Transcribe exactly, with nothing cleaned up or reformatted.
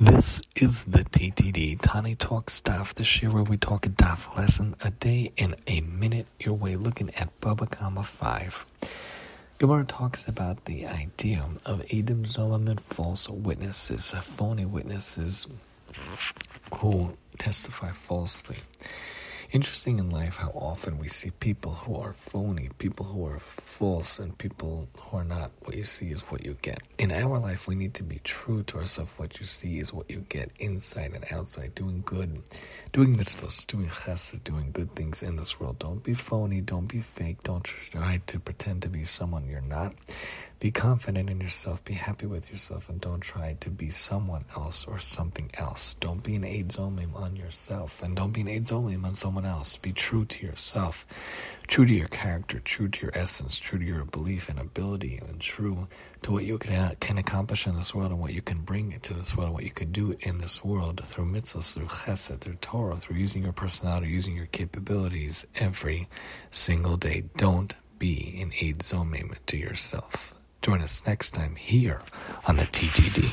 This is the T T D Tani Talk Stuff, the show where we talk a daf lesson a day in a minute. Your way looking at Bava Kama five. Gamara talks about the idea of Edim Zomemin, false witnesses, phony witnesses who testify falsely. Interesting in life how often we see people who are phony, people who are false, and people who are not. What you see is what you get. In our life, we need to be true to ourselves. What you see is what you get, inside and outside, doing good, doing mitzvahs, doing chesed, doing good things in this world. Don't be phony, don't be fake, don't try to pretend to be someone you're not. Be confident in yourself, be happy with yourself, and don't try to be someone else or something else. Don't be an Eid Zomem on yourself, and don't be an Eid Zomem on someone else. Be true to yourself, true to your character, true to your essence, true to your belief and ability, and true to what you can, can accomplish in this world and what you can bring to this world, what you could do in this world through mitzvahs, through chesed, through Torah, through using your personality, using your capabilities every single day. Don't be an Eid Zomem to yourself. Join us next time here on the T T D.